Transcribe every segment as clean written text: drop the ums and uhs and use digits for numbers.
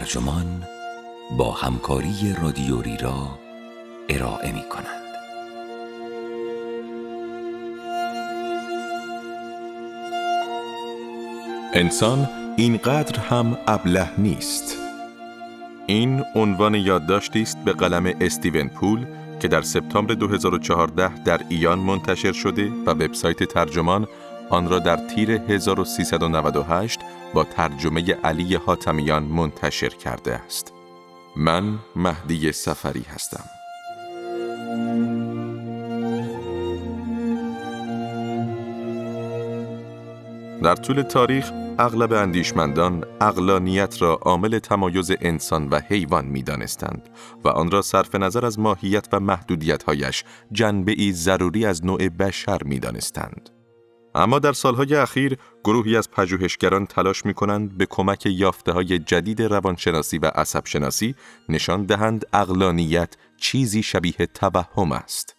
ترجمان با همکاری رادیویی را ارائه می کنند. انسان اینقدر هم ابله نیست. این عنوان یادداشتی است به قلم استیون پول که در سپتامبر 2014 در ایان منتشر شده و وبسایت ترجمان آن را در تیر 1398 با ترجمه علی حاتمیان منتشر کرده است. من مهدی سفری هستم. در طول تاریخ اغلب اندیشمندان عقلانیت را عامل تمایز انسان و حیوان می‌دانستند و آن را صرف نظر از ماهیت و محدودیت‌هایش جنبه‌ای ضروری از نوع بشر می‌دانستند. اما در سالهای اخیر گروهی از پژوهشگران تلاش می‌کنند به کمک یافته‌های جدید روانشناسی و عصبشناسی نشان دهند عقلانیت چیزی شبیه توهم است.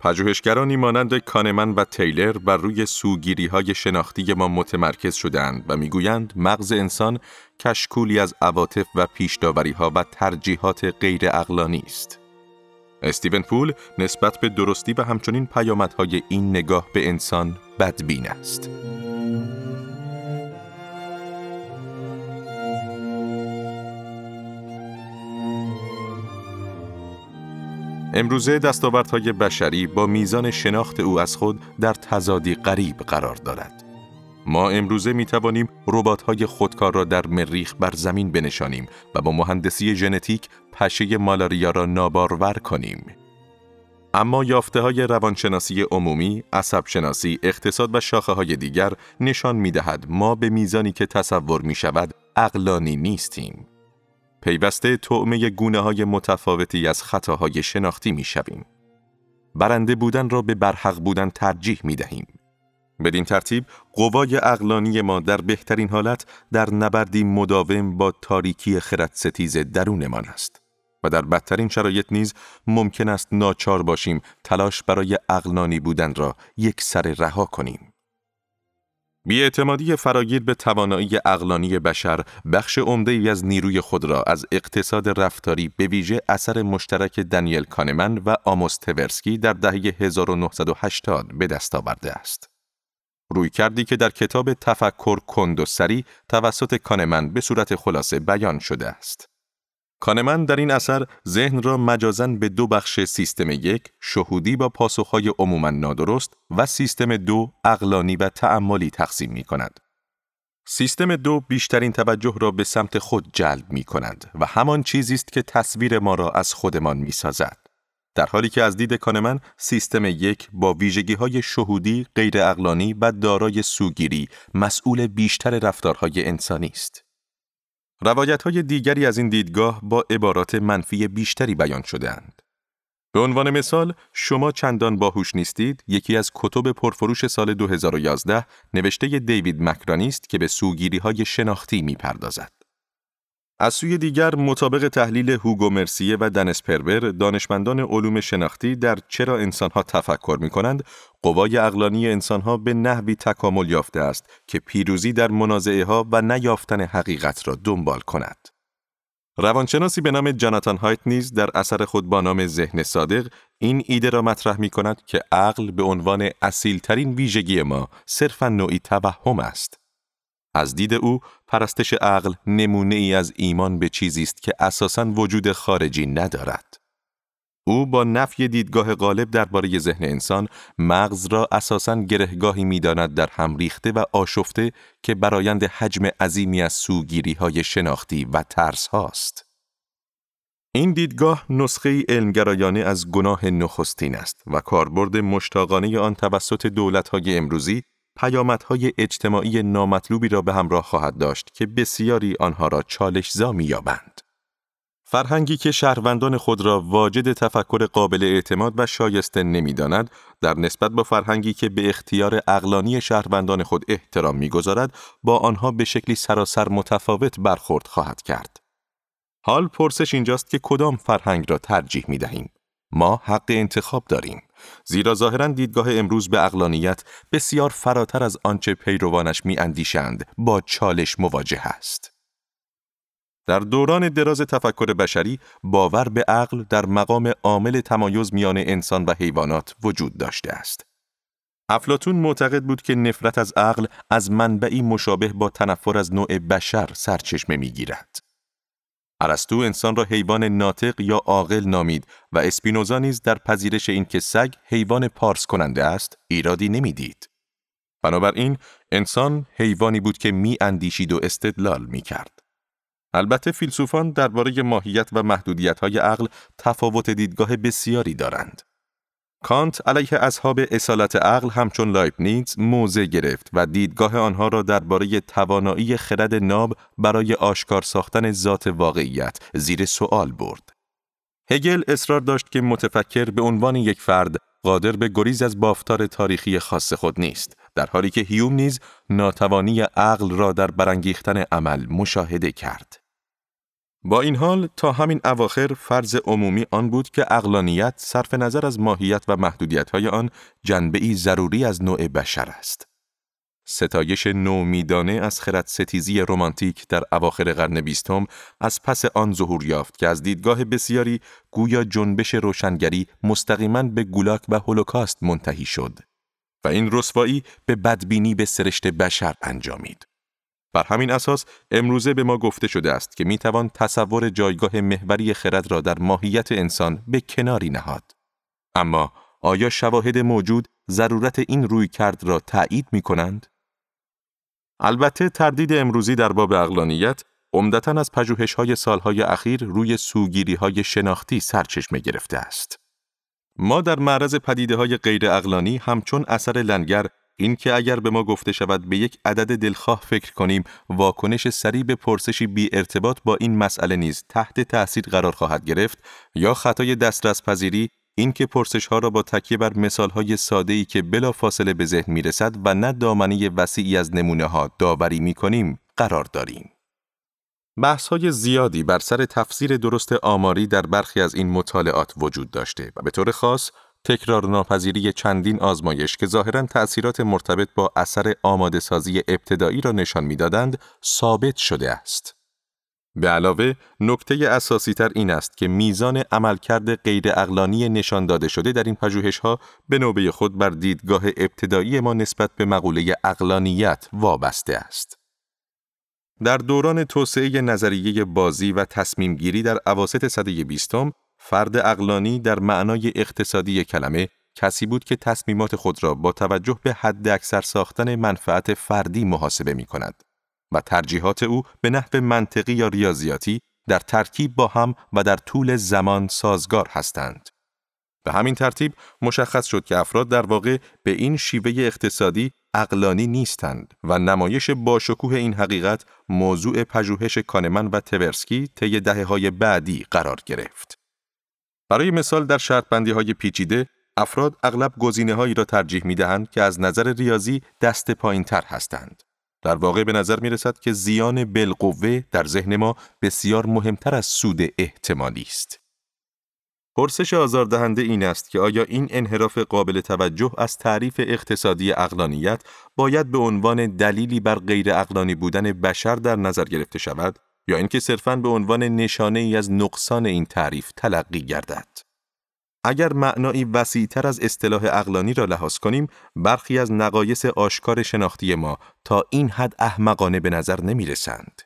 پژوهشگرانی مانند کانمن و تیلر بر روی سوگیری‌های شناختی ما متمرکز شدند و می‌گویند مغز انسان کشکولی از عواطف و پیش‌داوری‌ها و ترجیحات غیر عقلانی است. استیون پول نسبت به درستی و همچنین پیامدهای این نگاه به انسان بدبین است. امروزه دستاوردهای بشری با میزان شناخت او از خود در تضادی غریب قرار دارد. ما امروزه میتوانیم ربات‌های خودکار را در مریخ بر زمین بنشانیم و با مهندسی ژنتیک پشه مالاریا را نابارور کنیم. اما یافته‌های روانشناسی عمومی، عصبشناسی، اقتصاد و شاخه‌های دیگر نشان می‌دهد ما به میزانی که تصور می‌شود عقلانی نیستیم. پیوسته طعمه گونه‌های متفاوتی از خطاهای شناختی می‌شویم. برنده بودن را به برحق بودن ترجیح می‌دهیم. بدین ترتیب قوای عقلانی ما در بهترین حالت در نبردی مداوم با تاریکی خردستیز درونمان است و در بدترین شرایط نیز ممکن است ناچار باشیم تلاش برای عقلانی بودن را یک سر رها کنیم. بی‌اعتمادی فراگیر به توانایی عقلانی بشر بخش عمده‌ای از نیروی خود را از اقتصاد رفتاری به ویژه اثر مشترک دانیل کانمن و آموس تورسکی در دهه 1980 به دست آورده است. رویکردی که در کتاب تفکر کند و سری توسط کانمن به صورت خلاصه بیان شده است. کانمن در این اثر ذهن را مجازاً به دو بخش سیستم یک، شهودی با پاسخهای عموماً نادرست و سیستم دو، عقلانی و تأملی تقسیم می کند. سیستم دو بیشترین توجه را به سمت خود جلب می کند و همان چیزی است که تصویر ما را از خودمان می سازد. در حالی که از دید کانمن سیستم یک با ویژگی‌های شهودی، غیر عقلانی و دارای سوگیری مسئول بیشتر رفتارهای انسانی است. روایت‌های دیگری از این دیدگاه با عبارات منفی بیشتری بیان شده‌اند. به عنوان مثال، شما چندان باهوش نیستید یکی از کتب پرفروش سال 2011 نوشته دیوید مکرانی است که به سوگیری‌های شناختی می‌پردازد. از سوی دیگر مطابق تحلیل هوگو مرسیه و دن اسپربر دانشمندان علوم شناختی در چرا انسان‌ها تفکر می‌کنند قوای عقلانی انسان‌ها به نحوی تکامل یافته است که پیروزی در منازعه‌ها و نیافتن حقیقت را دنبال کند. روانشناسی به نام جاناتان هایت نیز در اثر خود با نام ذهن صادق این ایده را مطرح می‌کند که عقل به عنوان اصیل‌ترین ویژگی ما صرفاً نوعی توهم است. از دید او، پرستش عقل نمونه ای از ایمان به چیزی است که اساساً وجود خارجی ندارد. او با نفی دیدگاه غالب درباره ذهن انسان، مغز را اساساً گرهگاهی می‌داند در هم ریخته و آشفته که برایند حجم عظیمی از سوگیری‌های شناختی و ترس هاست. این دیدگاه نسخه علمگرایانه از گناه نخستین است و کاربرد مشتاقانه آن توسط دولت‌های امروزی پیامدهای اجتماعی نامطلوبی را به همراه خواهد داشت که بسیاری آنها را چالش‌زا می‌یابند. فرهنگی که شهروندان خود را واجد تفکر قابل اعتماد و شایسته نمی‌داند، در نسبت با فرهنگی که به اختیار عقلانی شهروندان خود احترام می‌گذارد، با آنها به شکلی سراسر متفاوت برخورد خواهد کرد. حال پرسش اینجاست که کدام فرهنگ را ترجیح می‌دهیم؟ ما حق انتخاب داریم، زیرا ظاهراً دیدگاه امروز به عقلانیت بسیار فراتر از آنچه پیروانش می‌اندیشند با چالش مواجه است. در دوران دراز تفکر بشری، باور به عقل در مقام عامل تمایز میان انسان و حیوانات وجود داشته است. افلاطون معتقد بود که نفرت از عقل از منبعی مشابه با تنفر از نوع بشر سرچشمه می‌گیرد. ارسطو انسان را حیوان ناطق یا عاقل نامید و اسپینوزا نیز در پذیرش این که سگ حیوان پارس کننده است، ایرادی نمی‌دید. بنابراین انسان حیوانی بود که می‌اندیشید و استدلال می‌کرد. البته فیلسوفان درباره ماهیت و محدودیت‌های عقل تفاوت دیدگاه بسیاری دارند. کانت علیه اصحاب اصالت عقل همچون لایبنیتز موضع گرفت و دیدگاه آنها را درباره توانایی خرد ناب برای آشکار ساختن ذات واقعیت زیر سوال برد. هگل اصرار داشت که متفکر به عنوان یک فرد قادر به گریز از بافتار تاریخی خاص خود نیست، در حالی که هیوم نیز ناتوانی عقل را در برانگیختن عمل مشاهده کرد. با این حال تا همین اواخر فرض عمومی آن بود که عقلانیت صرف نظر از ماهیت و محدودیت‌های آن جنبه‌ای ضروری از نوع بشر است. ستایش نومیدانه از خردستیزی رمانتیک در اواخر قرن بیستم از پس آن ظهور یافت که از دیدگاه بسیاری گویا جنبش روشنگری مستقیماً به گولاگ و هولوکاست منتهی شد و این رسوایی به بدبینی به سرشت بشر انجامید. بر همین اساس امروزه به ما گفته شده است که میتوان تصور جایگاه محوری خرد را در ماهیت انسان به کناری نهاد. اما آیا شواهد موجود ضرورت این رویکرد را تأیید می‌کنند؟ البته تردید امروزی در باب عقلانیت عمدتاً از پژوهش‌های سال‌های اخیر روی سوگیری‌های شناختی سرچشمه گرفته است. ما در معرض پدیده‌های غیر عقلانی همچون اثر لنگر، این که اگر به ما گفته شود به یک عدد دلخواه فکر کنیم، واکنش سریع به پرسشی بی ارتباط با این مسئله نیز تحت تأثیر قرار خواهد گرفت، یا خطای دسترس پذیری، این که پرسش‌ها را با تکیه بر مثال‌های ساده‌ای که بلافاصله به ذهن می‌رسد و نه دامنه وسیعی از نمونه‌ها داوری می‌کنیم قرار داریم. بحث‌های زیادی بر سر تفسیر درست آماری در برخی از این مطالعات وجود داشته و به طور خاص تکرار ناپذیری چندین آزمایش که ظاهراً تأثیرات مرتبط با اثر آماده‌سازی ابتدایی را نشان می‌دادند، ثابت شده است. به علاوه، نکته اساسی تر این است که میزان عملکرد غیرعقلانی نشان داده شده در این پژوهش‌ها به نوبه خود بر دیدگاه ابتدایی ما نسبت به مقوله عقلانیت وابسته است. در دوران توسعه نظریه بازی و تصمیم‌گیری در اواسط سده 20، فرد عقلانی در معنای اقتصادی کلمه کسی بود که تصمیمات خود را با توجه به حد اکثر ساختن منفعت فردی محاسبه می کند و ترجیحات او به نحو منطقی یا ریاضیاتی در ترکیب با هم و در طول زمان سازگار هستند. به همین ترتیب مشخص شد که افراد در واقع به این شیوه اقتصادی عقلانی نیستند و نمایش باشکوه این حقیقت موضوع پژوهش کانمن و تورسکی طی دهه‌های بعدی قرار گرفت. برای مثال در شرطبندی‌های پیچیده، افراد اغلب گزینه‌هایی را ترجیح می‌دهند که از نظر ریاضی دست پایین‌تر هستند. در واقع به نظر می‌رسد که زیان بالقوه در ذهن ما بسیار مهمتر از سود احتمالی است. پرسش آزاردهنده این است که آیا این انحراف قابل توجه از تعریف اقتصادی عقلانیت باید به عنوان دلیلی بر غیر عقلانی بودن بشر در نظر گرفته شود؟ یا اینکه صرفاً به عنوان نشانه‌ای از نقصان این تعریف تلقی گردد. اگر معنایی وسیع‌تر از اصطلاح عقلانی را لحاظ کنیم، برخی از نقایص آشکار شناختی ما تا این حد احمقانه به نظر نمی‌رسند.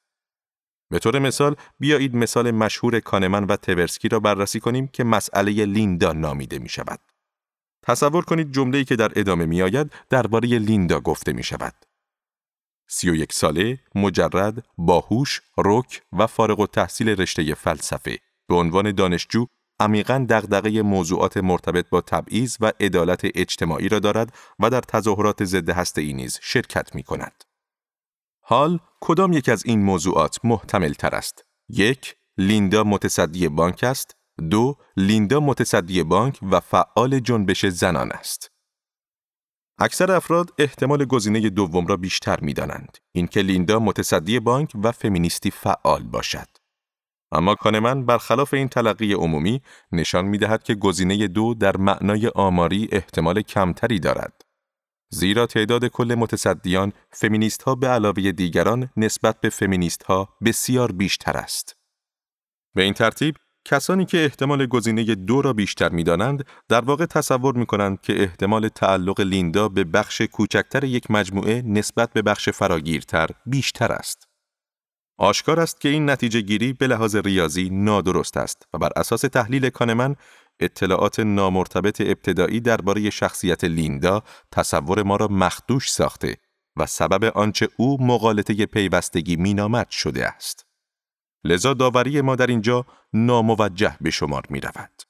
به طور مثال، بیایید مثال مشهور کانمن و تورسکی را بررسی کنیم که مسئله لیندا نامیده می‌شود. تصور کنید جمله‌ای که در ادامه می‌آید درباره لیندا گفته می‌شود. 31 ساله، مجرد، باهوش، رک و فارغ التحصیل رشته فلسفه، به عنوان دانشجو عمیقاً دغدغه موضوعات مرتبط با تبعیض و عدالت اجتماعی را دارد و در تظاهرات ضد هسته‌ای نیز شرکت می‌کند. حال کدام یک از این موضوعات محتمل‌تر است؟ 1. لیندا متصدی بانک است. 2. لیندا متصدی بانک و فعال جنبش زنان است. اکثر افراد احتمال گزینه دوم را بیشتر می‌دانند، اینکه لیندا متصدی بانک و فمینیستی فعال باشد. اما کانمن برخلاف این تلقی عمومی نشان می‌دهد که گزینه 2 در معنای آماری احتمال کمتری دارد. زیرا تعداد کل متصدیان فمینیست‌ها به علاوه دیگران نسبت به فمینیست‌ها بسیار بیشتر است. به این ترتیب کسانی که احتمال گزینه 2 را بیشتر می‌دانند در واقع تصور می‌کنند که احتمال تعلق لیندا به بخش کوچکتر یک مجموعه نسبت به بخش فراگیرتر بیشتر است. آشکار است که این نتیجه گیری به لحاظ ریاضی نادرست است و بر اساس تحلیل کانمن اطلاعات نامرتبط ابتدایی درباره شخصیت لیندا تصور ما را مخدوش ساخته و سبب آنچه او مغالطه پیوستگی مینامد شده است. لذا داوری ما در اینجا ناموجه به شمار می رود.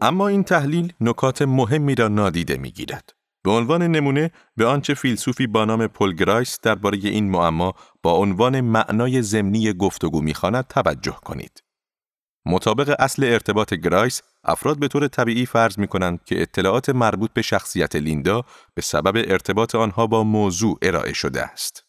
اما این تحلیل نکات مهمی را نادیده می گیرد. به عنوان نمونه به آنچه فیلسوفی با نام پول گرایس درباره این معما با عنوان معنای ضمنی گفتگو می‌خواند توجه کنید. مطابق اصل ارتباط گرایس، افراد به طور طبیعی فرض می‌کنند که اطلاعات مربوط به شخصیت لیندا به سبب ارتباط آنها با موضوع ارائه شده است.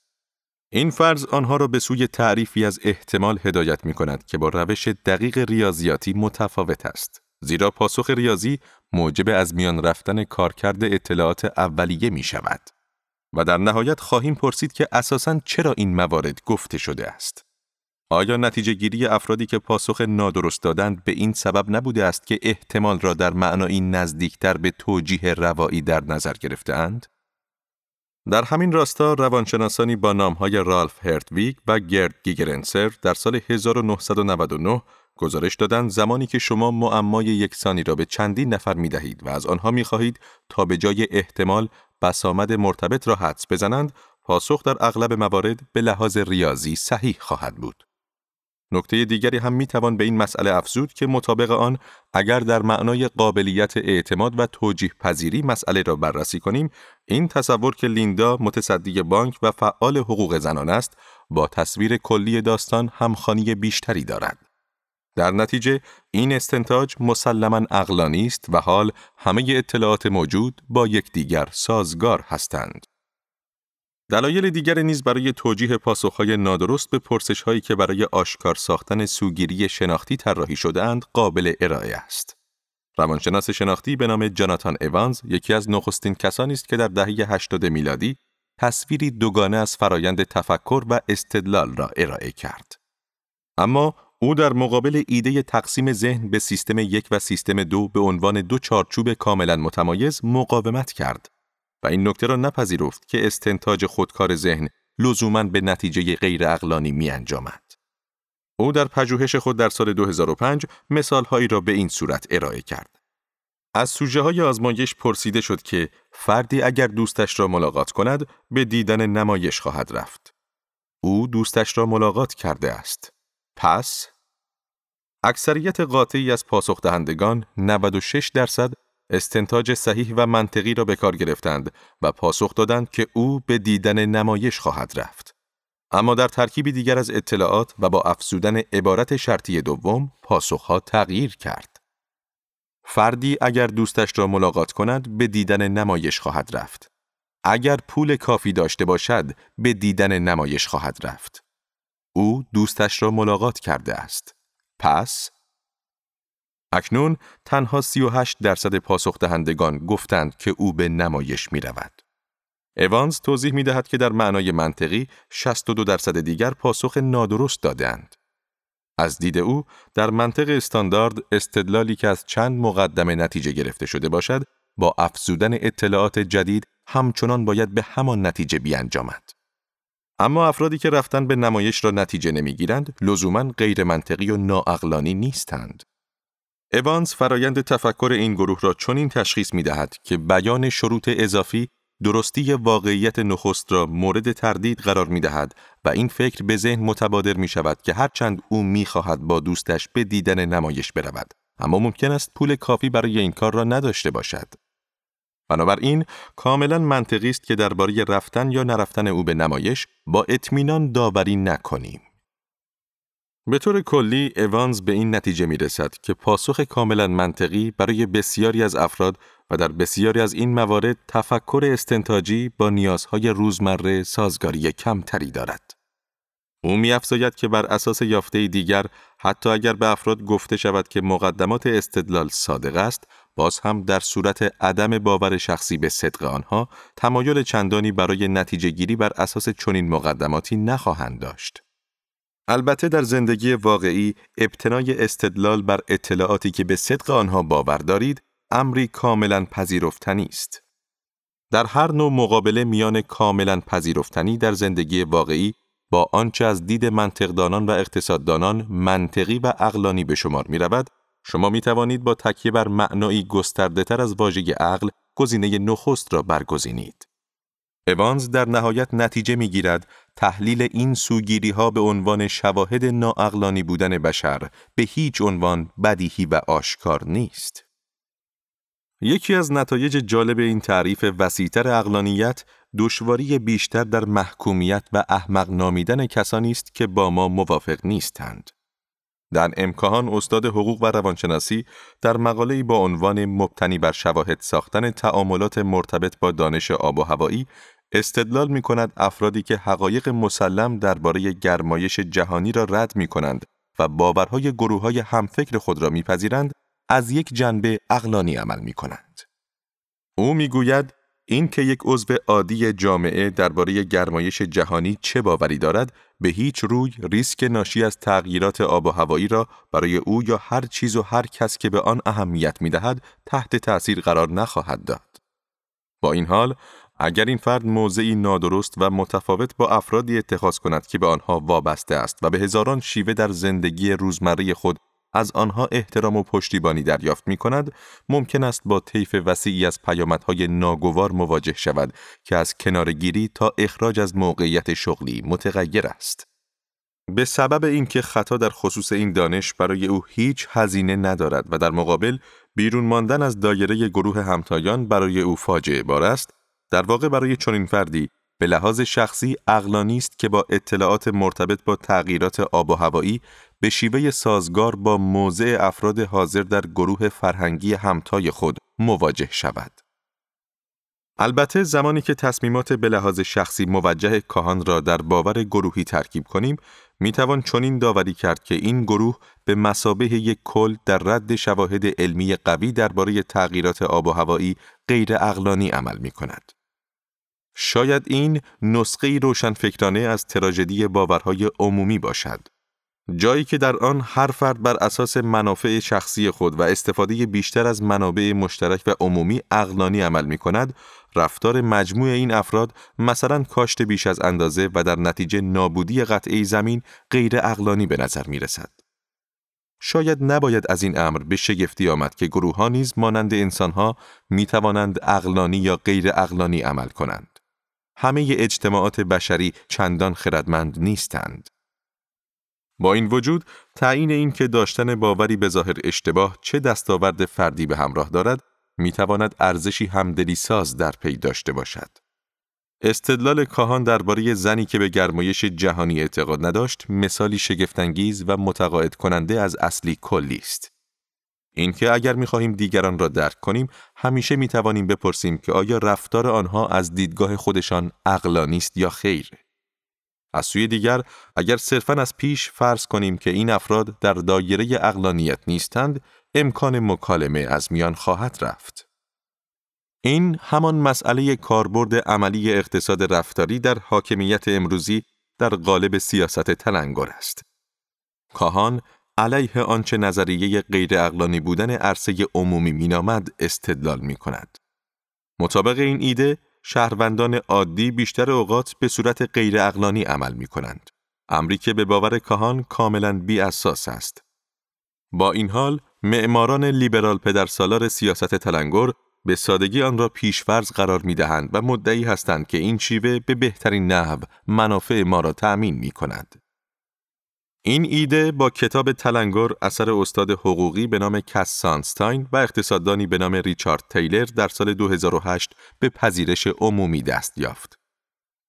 این فرض آنها را به سوی تعریفی از احتمال هدایت می‌کند که با روش دقیق ریاضیاتی متفاوت است. زیرا پاسخ ریاضی موجب از میان رفتن کارکرد اطلاعات اولیه می شود و در نهایت خواهیم پرسید که اساساً چرا این موارد گفته شده است؟ آیا نتیجه گیری افرادی که پاسخ نادرست دادند به این سبب نبوده است که احتمال را در معنای نزدیکتر به توجیه روایی در نظر گرفته‌اند؟ در همین راستا روانشناسانی با نام‌های رالف هرتویگ و گرد گیگرنسر در سال 1999 گزارش دادن زمانی که شما معمای یکسانی را به چندین نفر می‌دهید و از آنها می‌خواهید تا به جای احتمال بسامد مرتبط را حدس بزنند، پاسخ در اغلب موارد به لحاظ ریاضی صحیح خواهد بود. نکته دیگری هم می‌توان به این مسئله افزود که مطابق آن اگر در معنای قابلیت اعتماد و توجیه پذیری مسئله را بررسی کنیم، این تصور که لیندا متصدی بانک و فعال حقوق زنان است، با تصویر کلی داستان همخوانی بیشتری دارد. در نتیجه این استنتاج مسلماً عقلانی است و حال همه اطلاعات موجود با یکدیگر سازگار هستند. دلایل دیگر نیز برای توجیه پاسخ‌های نادرست به پرسش‌هایی که برای آشکار ساختن سوگیری شناختی طراحی شده‌اند قابل ارائه است. روانشناس شناختی به نام جاناتان ایوانز یکی از نخستین کسانی است که در دهه 80 میلادی تصویری دوگانه از فرایند تفکر و استدلال را ارائه کرد. اما او در مقابل ایده تقسیم ذهن به سیستم 1 و سیستم 2 به عنوان 2 چارچوب کاملا متمایز مقاومت کرد و این نکته را نپذیرفت که استنتاج خودکار ذهن لزوماً به نتیجه غیر عقلانی می‌انجامد. او در پژوهش خود در سال 2005 مثال‌هایی را به این صورت ارائه کرد. از سوژه‌های آزمایش پرسیده شد که فردی اگر دوستش را ملاقات کند به دیدن نمایش خواهد رفت. او دوستش را ملاقات کرده است. پس اکثریت قاطعی از پاسخ دهندگان 96% استنتاج صحیح و منطقی را به کار گرفتند و پاسخ دادند که او به دیدن نمایش خواهد رفت. اما در ترکیبی دیگر از اطلاعات و با افزودن عبارت شرطی دوم پاسخها تغییر کرد. فردی اگر دوستش را ملاقات کند به دیدن نمایش خواهد رفت. اگر پول کافی داشته باشد به دیدن نمایش خواهد رفت. او دوستش را ملاقات کرده است. پس اکنون تنها 38% پاسخ دهندگان گفتند که او به نمایش می رود. ایوانز توضیح می دهد که در معنای منطقی 62% دیگر پاسخ نادرست دادند. از دید او در منطق استاندارد استدلالی که از چند مقدمه نتیجه گرفته شده باشد با افزودن اطلاعات جدید همچنان باید به همان نتیجه بیانجامد. اما افرادی که رفتن به نمایش را نتیجه نمیگیرند، لزوماً غیر منطقی و ناعقلانی نیستند. ایوانز فرایند تفکر این گروه را چنین تشخیص می‌دهد که بیان شروط اضافی درستی واقعیت نخست را مورد تردید قرار می‌دهد و این فکر به ذهن متبادر می‌شود که هرچند او می‌خواهد با دوستش به دیدن نمایش برود، اما ممکن است پول کافی برای این کار را نداشته باشد. بنابراین کاملا منطقی است که درباره رفتن یا نرفتن او به نمایش با اطمینان داوری نکنیم. به طور کلی ایوانز به این نتیجه میرسد که پاسخ کاملا منطقی برای بسیاری از افراد و در بسیاری از این موارد تفکر استنتاجی با نیازهای روزمره سازگاری کمتری دارد. او می‌افزاید که بر اساس یافته دیگر حتی اگر به افراد گفته شود که مقدمات استدلال صادق است، باز هم در صورت عدم باور شخصی به صدق آنها تمایل چندانی برای نتیجه گیری بر اساس چنین مقدماتی نخواهند داشت. البته در زندگی واقعی ابتنای استدلال بر اطلاعاتی که به صدق آنها باور دارید امری کاملاً پذیرفتنی است. در هر نوع مقابله میان کاملاً پذیرفتنی در زندگی واقعی با آنچه از دید منطقدانان و اقتصاددانان منطقی و عقلانی به شمار می رود، شما می توانید با تکیه بر معنایی گسترده تر از واژه عقل گزینه نخست را برگزینید. اوانز در نهایت نتیجه می گیرد تحلیل این سوگیری ها به عنوان شواهد ناعقلانی بودن بشر به هیچ عنوان بدیهی و آشکار نیست. یکی از نتایج جالب این تعریف وسیع‌تر عقلانیت دشواری بیشتر در محکومیت و احمق نامیدن کسانی است که با ما موافق نیستند. دان امکان استاد حقوق و روانشناسی در مقاله‌ای با عنوان مبتنی بر شواهد ساختن تعاملات مرتبط با دانش آب و هوایی استدلال می‌کند افرادی که حقایق مسلم درباره گرمایش جهانی را رد می‌کنند و باورهای گروه‌های همفکر خود را می‌پذیرند از یک جنبه عقلانی عمل می‌کنند. او می‌گوید این که یک عضو عادی جامعه درباره گرمایش جهانی چه باوری دارد به هیچ روی ریسک ناشی از تغییرات آب و هوایی را برای او یا هر چیز و هر کس که به آن اهمیت می‌دهد تحت تأثیر قرار نخواهد داد. با این حال اگر این فرد موضعی نادرست و متفاوت با افرادی اتخاذ کند که به آنها وابسته است و به هزاران شیوه در زندگی روزمره خود از آنها احترام و پشتیبانی دریافت می‌کند، ممکن است با طیف وسیعی از پیامدهای ناگوار مواجه شود که از کنارگیری تا اخراج از موقعیت شغلی متغیر است. به سبب اینکه خطا در خصوص این دانش برای او هیچ هزینه ندارد و در مقابل بیرون ماندن از دایره گروه همتایان برای او فاجعه بار است، در واقع برای چنین فردی به لحاظ شخصی عقلانی است که با اطلاعات مرتبط با تغییرات آب و هوایی به شیوه سازگار با موضع افراد حاضر در گروه فرهنگی همتای خود مواجه شود. البته زمانی که تصمیمات به لحاظ شخصی موجه کاهان را در باور گروهی ترکیب کنیم، میتوان چنین داوری کرد که این گروه به مثابه یک کل در رد شواهد علمی قوی درباره تغییرات آب و هوایی غیر عقلانی عمل میکند. شاید این نسخه روشنفکرانه از تراژدی باورهای عمومی باشد، جایی که در آن هر فرد بر اساس منافع شخصی خود و استفاده بیشتر از منابع مشترک و عمومی عقلانی عمل می‌کند، رفتار مجموع این افراد مثلا کاشت بیش از اندازه و در نتیجه نابودی قطعه زمین غیر عقلانی به نظر می‌رسد. شاید نباید از این امر به شگفتی آمد که گروه‌ها نیز مانند انسان‌ها می‌توانند عقلانی یا غیر عقلانی عمل کنند. همه اجتماعات بشری چندان خردمند نیستند. با این وجود، تعیین این که داشتن باوری به ظاهر اشتباه چه دستاورد فردی به همراه دارد، میتواند ارزشی همدلی ساز در پی داشته باشد. استدلال کاهان درباره زنی که به گرمایش جهانی اعتقاد نداشت، مثالی شگفت‌انگیز و متقاعد کننده از اصلی کلی است. اینکه اگر می‌خواهیم دیگران را درک کنیم، همیشه می‌توانیم بپرسیم که آیا رفتار آنها از دیدگاه خودشان عقلانی است یا خیر. از سوی دیگر، اگر صرفاً از پیش فرض کنیم که این افراد در دایره عقلانیت نیستند، امکان مکالمه از میان خواهد رفت. این همان مسئله کاربرد عملی اقتصاد رفتاری در حاکمیت امروزی در قالب سیاست تلنگر است. کاهان علیه آنچه نظریه غیر عقلانی بودن عرصه عمومی مینامد استدلال می‌کند. مطابق این ایده، شهروندان عادی بیشتر اوقات به صورت غیر عقلانی عمل می‌کنند، امری که به باور کاهان کاملاً بی‌اساس است. با این حال، معماران لیبرال پدرسالار سیاست تلنگر به سادگی آن را پیش‌فرض قرار می‌دهند و مدعی هستند که این شیوه به بهترین نحو منافع ما را تأمین می‌کند. این ایده با کتاب تلنگر اثر استاد حقوقی به نام کاس سانستاین و اقتصاددانی به نام ریچارد تیلر در سال 2008 به پذیرش عمومی دست یافت.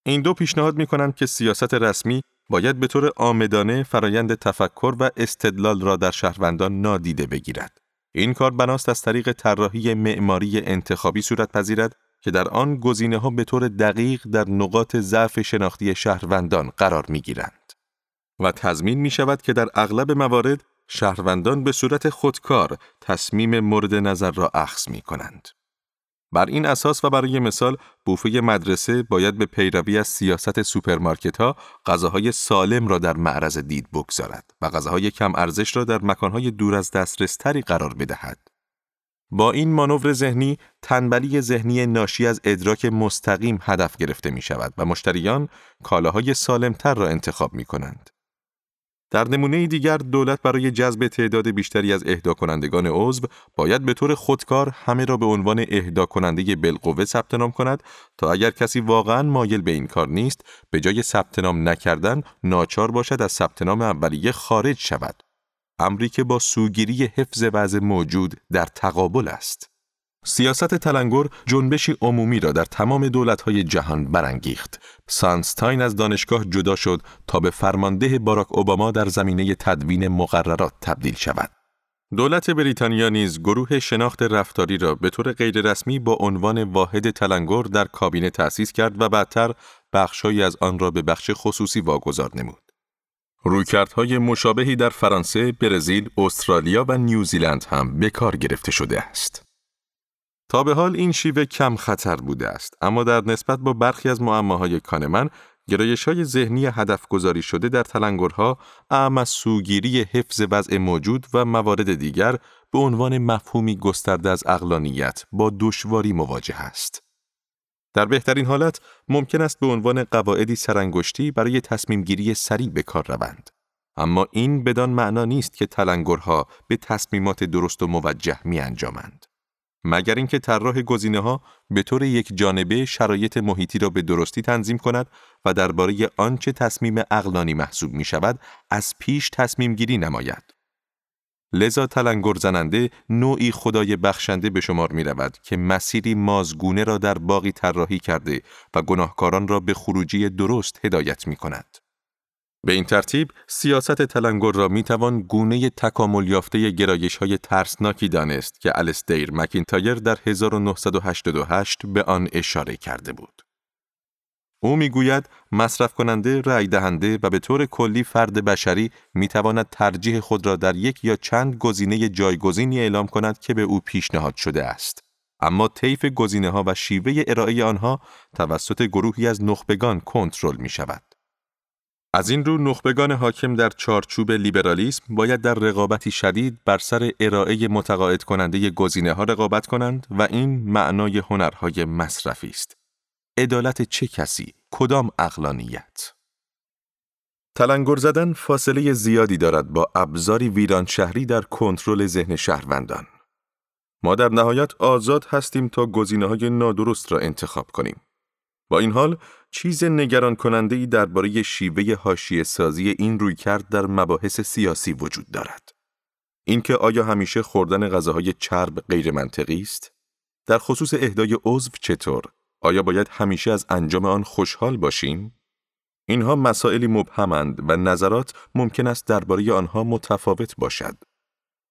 این دو پیشنهاد می‌کنند که سیاست رسمی باید به طور عامدانه فرایند تفکر و استدلال را در شهروندان نادیده بگیرد. این کار بناست از طریق طراحی معماری انتخابی صورت پذیرد که در آن گزینه‌ها به طور دقیق در نقاط ضعف شناختی شهروندان قرار می‌گیرند. و تضمین می شود که در اغلب موارد شهروندان به صورت خودکار تصمیم مورد نظر را اخذ می کنند. بر این اساس و برای مثال بوفه مدرسه باید به پیروی از سیاست سوپرمارکت‌ها غذاهای سالم را در معرض دید بگذارد و غذاهای کم ارزش را در مکانهای دور از دسترستری قرار بدهد. با این مانور ذهنی، تنبلی ذهنی ناشی از ادراک مستقیم هدف گرفته می شود و مشتریان کالاهای سالمتر را انتخاب می کنند. در نمونه دیگر، دولت برای جذب تعداد بیشتری از اهدا کنندگان عضو باید به طور خودکار همه را به عنوان اهدا کننده بالقوه ثبت نام کند تا اگر کسی واقعاً مایل به این کار نیست، به جای ثبت نام نکردن ناچار باشد از ثبت نام اولیه خارج شود. امری که با سوگیری حفظ وضع موجود در تقابل است. سیاست تلنگر جنبشی عمومی را در تمام دولت‌های جهان برانگیخت. سانستاین از دانشگاه جدا شد تا به فرمانده باراک اوباما در زمینه تدوین مقررات تبدیل شود. دولت بریتانیا نیز گروه شناخت رفتاری را به طور غیررسمی با عنوان واحد تلنگر در کابینه تأسیس کرد و بعدتر بخشی از آن را به بخش خصوصی واگذار نمود. رویکردهای مشابهی در فرانسه، برزیل، استرالیا و نیوزیلند هم به کار گرفته شده است. تا به حال این شیوه کم خطر بوده است، اما در نسبت با برخی از معماهای کانمن، گرایش‌های ذهنی هدفگذاری شده در تلنگرها، اعم از سوگیری حفظ وضع موجود و موارد دیگر به عنوان مفهومی گسترده از عقلانیت با دشواری مواجه است. در بهترین حالت، ممکن است به عنوان قواعدی سرانگشتی برای تصمیم‌گیری سریع به کار روند. اما این بدان معنا نیست که تلنگرها به تصمیمات درست و موجه می‌انجامند. مگر اینکه طراح گزینه‌ها به طور یک جانبه شرایط محیطی را به درستی تنظیم کند و درباره آنچه تصمیم عقلانی محسوب می‌شود، از پیش تصمیم‌گیری نماید. لذا تلنگر زننده نوعی خدای بخشنده به شمار می رود که مسیری مازگونه را در باغی طراحی کرده و گناهکاران را به خروجی درست هدایت می کند. به این ترتیب، سیاست تلنگر را می توان گونه تکامل یافته گرایش‌های ترسناکی دانست که الستیر مکینتایر در 1988 به آن اشاره کرده بود. او میگوید مصرف کننده، رأی دهنده و به طور کلی فرد بشری میتواند ترجیح خود را در یک یا چند گزینه جایگزینی اعلام کند که به او پیشنهاد شده است، اما طیف گزینه‌ها و شیوه ارائه آنها توسط گروهی از نخبگان کنترل می شود. از این رو نخبگان حاکم در چارچوب لیبرالیسم باید در رقابتی شدید بر سر ارائه متقاعد کننده گزینه‌ها رقابت کنند و این معنای هنرهای مصرفی است. عدالت چه کسی؟ کدام عقلانیت؟ تلنگر زدن فاصله زیادی دارد با ابزاری ویران شهری در کنترل ذهن شهروندان. ما در نهایت آزاد هستیم تا گزینه‌های نادرست را انتخاب کنیم. با این حال، چیز نگران کننده‌ای درباره شیوه حاشیه‌سازی این رویکرد در مباحث سیاسی وجود دارد. اینکه آیا همیشه خوردن غذاهای چرب غیر منطقی است؟ در خصوص اهدای عضو چطور؟ آیا باید همیشه از انجام آن خوشحال باشیم؟ اینها مسائلی مبهمند و نظرات ممکن است درباره آنها متفاوت باشد.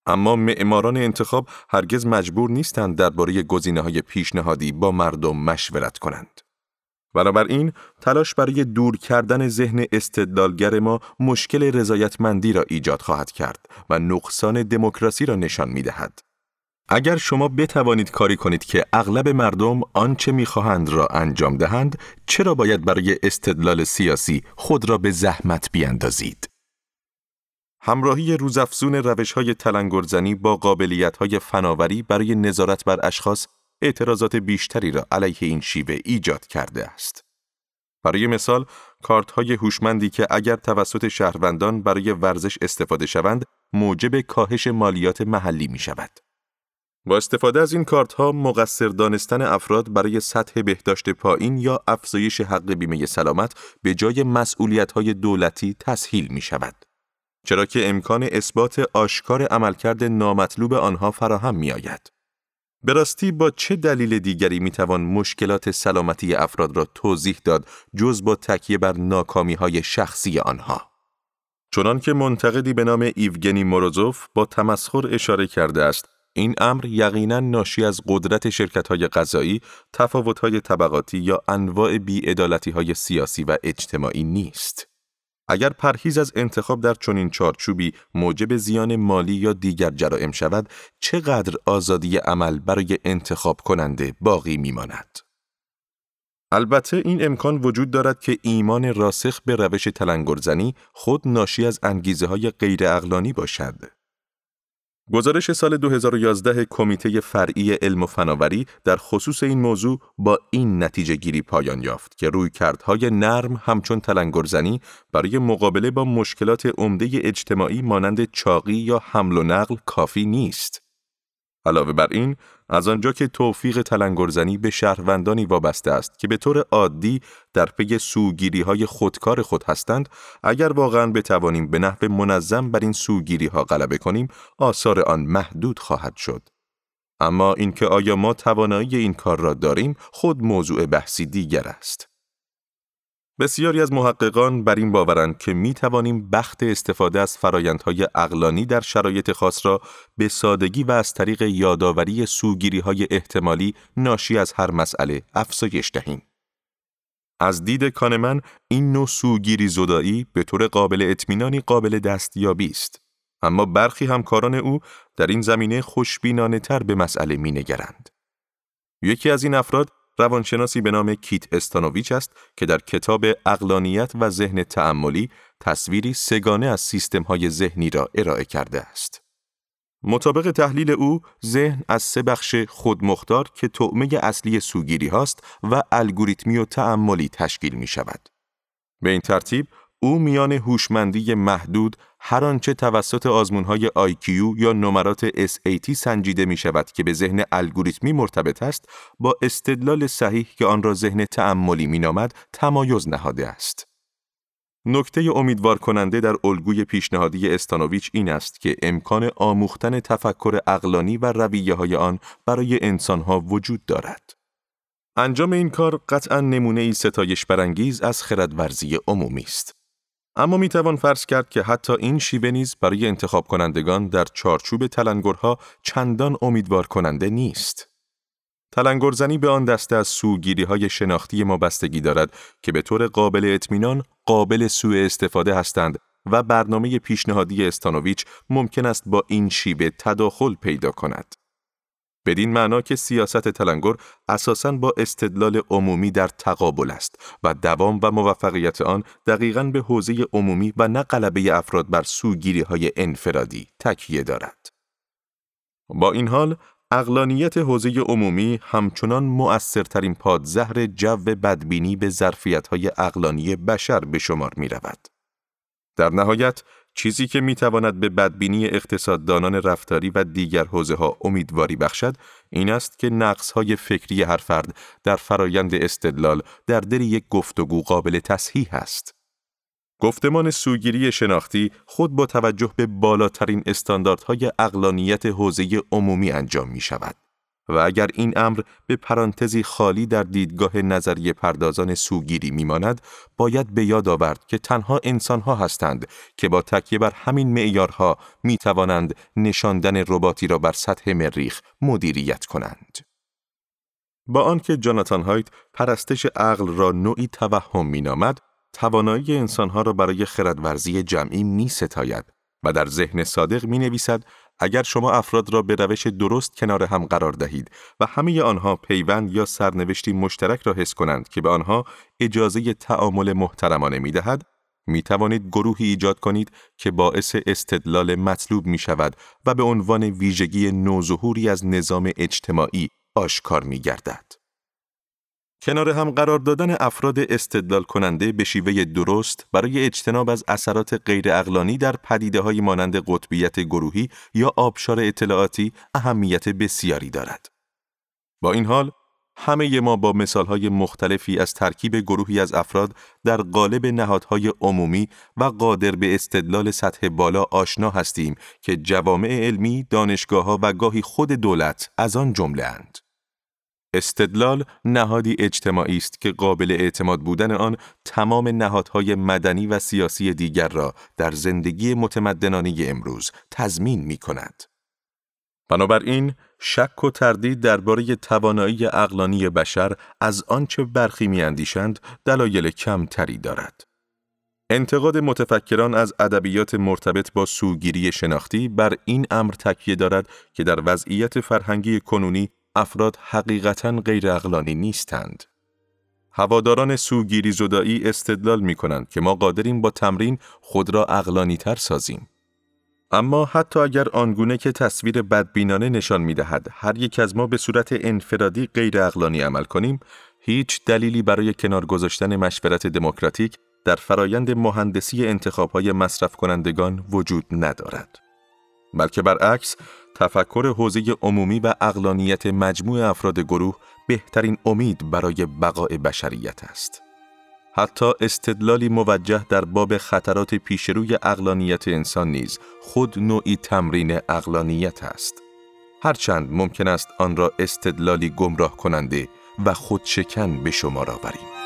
اما معماران انتخاب هرگز مجبور نیستند درباره گزینه‌های پیشنهادی با مردم مشورت کنند. بنابراین، تلاش برای دور کردن ذهن استدلالگر ما مشکل رضایتمندی را ایجاد خواهد کرد و نقصان دموکراسی را نشان می‌دهد. اگر شما بتوانید کاری کنید که اغلب مردم آنچه می‌خواهند را انجام دهند، چرا باید برای استدلال سیاسی خود را به زحمت بیاندازید؟ همراهی روزافزون روش‌های تلنگرزنی با قابلیت‌های فناوری برای نظارت بر اشخاص اعتراضات بیشتری را علیه این شیوه ایجاد کرده است. برای مثال، کارت‌های هوشمندی که اگر توسط شهروندان برای ورزش استفاده شوند، موجب کاهش مالیات محلی می‌شود. با استفاده از این کارت‌ها، مقصر دانستن افراد برای سطح بهداشت پایین یا افزایش حق بیمه سلامت به جای مسئولیت‌های دولتی تسهیل می‌شود، چرا که امکان اثبات آشکار عملکرد نامطلوب آنها فراهم می‌آید. به راستی با چه دلیل دیگری می‌توان مشکلات سلامتی افراد را توضیح داد جز با تکیه بر ناکامی‌های شخصی آنها؟ چنان که منتقدی به نام ایوگنی موروزوف با تمسخر اشاره کرده است، این امر یقیناً ناشی از قدرت شرکت‌های غذایی، تفاوت‌های طبقاتی یا انواع بی‌عدالتی‌های سیاسی و اجتماعی نیست. اگر پرهیز از انتخاب در چنین چارچوبی موجب زیان مالی یا دیگر جرائم شود، چقدر آزادی عمل برای انتخاب کننده باقی میماند؟ البته این امکان وجود دارد که ایمان راسخ به روش تلنگرزنی خود ناشی از انگیزه‌های غیر عقلانی باشد. گزارش سال 2011 کمیته فرعی علم و فناوری در خصوص این موضوع با این نتیجه گیری پایان یافت که رویکردهای نرم همچون تلنگرزنی برای مقابله با مشکلات عمده اجتماعی مانند چاقی یا حمل و نقل کافی نیست. علاوه بر این، از آنجا که توفیق تلنگرزنی به شهروندانی وابسته است که به طور عادی در پی سوگیری‌های خودکار خود هستند، اگر واقعاً بتوانیم به نحو منظم بر این سوگیری‌ها غلبه کنیم، آثار آن محدود خواهد شد. اما اینکه آیا ما توانایی این کار را داریم، خود موضوع بحثی دیگر است. بسیاری از محققان بر این باورند که می توانیم بخت استفاده از فرایندهای عقلانی در شرایط خاص را به سادگی و از طریق یادآوری سوگیری‌های احتمالی ناشی از هر مسئله افزایش دهیم. از دید کانمن این نوع سوگیری زدایی به طور قابل اطمینانی قابل دستیابی است، اما برخی همکاران او در این زمینه خوشبینانه‌تر به مسئله می‌نگرند. یکی از این افراد روانشناسی به نام کیت استانوویچ است که در کتاب عقلانیت و ذهن تأملی تصویری سه‌گانه از سیستم‌های ذهنی را ارائه کرده است. مطابق تحلیل او، ذهن از سه بخش خودمختار که طعمه اصلی سوگیری هاست و الگوریتمی و تأملی تشکیل می شود. به این ترتیب، او میان هوشمندی محدود هر آنچه توسط آزمون‌های IQ یا نمرات SAT سنجیده می‌شود که به ذهن الگوریتمی مرتبط است، با استدلال صحیح که آن را ذهن تأملی می‌نامد، تمایز نهاده است. نکته امیدوار کننده در الگوی پیشنهادی استانوویچ این است که امکان آموختن تفکر عقلانی و رویه‌های آن برای انسان‌ها وجود دارد. انجام این کار قطعاً نمونه‌ای ستایش برانگیز از خردورزی عمومی است. اما می توان فرض کرد که حتی این شیوه نیز برای انتخاب کنندگان در چارچوب تلنگرها چندان امیدوار کننده نیست. تلنگرزنی به آن دسته از سوگیری‌های شناختی ما بستگی دارد که به طور قابل اطمینان قابل سوء استفاده هستند و برنامه پیشنهادی استانوویچ ممکن است با این شیوه تداخل پیدا کند. بدین معنا که سیاست تلنگر اساساً با استدلال عمومی در تقابل است و دوام و موفقیت آن دقیقاً به حوزه عمومی و نه غلبه افراد بر سوگیری‌های انفرادی تکیه دارد. با این حال، عقلانیت حوزه عمومی همچنان مؤثرترین پادزهر جو بدبینی به ظرفیت‌های عقلانی بشر به شمار می‌رود. در نهایت، چیزی که میتواند به بدبینی اقتصاددانان رفتاری و دیگر حوزه‌ها امیدواری بخشد، این است که نقص‌های فکری هر فرد در فرایند استدلال در دل یک گفتگو قابل تصحیح است. گفتمان سوگیری شناختی خود با توجه به بالاترین استانداردهای عقلانیت حوزه عمومی انجام می‌شود و اگر این امر به پرانتزی خالی در دیدگاه نظریه پردازان سوگیری میماند، باید به یاد آورد که تنها انسان‌ها هستند که با تکیه بر همین معیارها میتوانند نشاندن رباتی را بر سطح مریخ مدیریت کنند. با آنکه جاناتان هایت پرستش عقل را نوعی توهم مینامد، توانایی انسان‌ها را برای خردورزی جمعی میستاید و در ذهن صادق مینویسد: اگر شما افراد را به روش درست کنار هم قرار دهید و همه آنها پیوند یا سرنوشتی مشترک را حس کنند که به آنها اجازه تعامل محترمانه می دهد، می توانید گروهی ایجاد کنید که باعث استدلال مطلوب می شود و به عنوان ویژگی نوظهوری از نظام اجتماعی آشکار می گردد. کنار هم قرار دادن افراد استدلال کننده به شیوه درست برای اجتناب از اثرات غیر عقلانی در پدیده‌های مانند قطبیت گروهی یا آبشار اطلاعاتی اهمیت بسیاری دارد. با این حال، همه ما با مثال‌های مختلفی از ترکیب گروهی از افراد در قالب نهادهای عمومی و قادر به استدلال سطح بالا آشنا هستیم که جوامع علمی، دانشگاه‌ها و گاهی خود دولت از آن جمله‌اند. استدلال نهادی اجتماعی است که قابل اعتماد بودن آن تمام نهادهای مدنی و سیاسی دیگر را در زندگی متمدنانه امروز تضمین می کند. بنابراین، شک و تردید درباره توانایی عقلانی بشر از آنچه برخی می اندیشند دلایل کمتری دارد. انتقاد متفکران از ادبیات مرتبط با سوگیری شناختی بر این امر تکیه دارد که در وضعیت فرهنگی کنونی افراد حقیقتاً غیر عقلانی نیستند. هواداران سوگیری زدایی استدلال می‌کنند که ما قادریم با تمرین خود را عقلانی‌تر سازیم. اما حتی اگر آنگونه که تصویر بدبینانه نشان می‌دهد هر یک از ما به صورت انفرادی غیر عقلانی عمل کنیم، هیچ دلیلی برای کنار گذاشتن مشورت دموکراتیک در فرایند مهندسی انتخاب‌های مصرف کنندگان وجود ندارد. بلکه برعکس، تفکر حوزه عمومی و عقلانیت مجموع افراد گروه بهترین امید برای بقای بشریت است. حتی استدلالی موجه در باب خطرات پیشروی عقلانیت انسان نیز خود نوعی تمرین عقلانیت است. هرچند ممکن است آن را استدلالی گمراه کننده و خودشکن به شمار آوریم.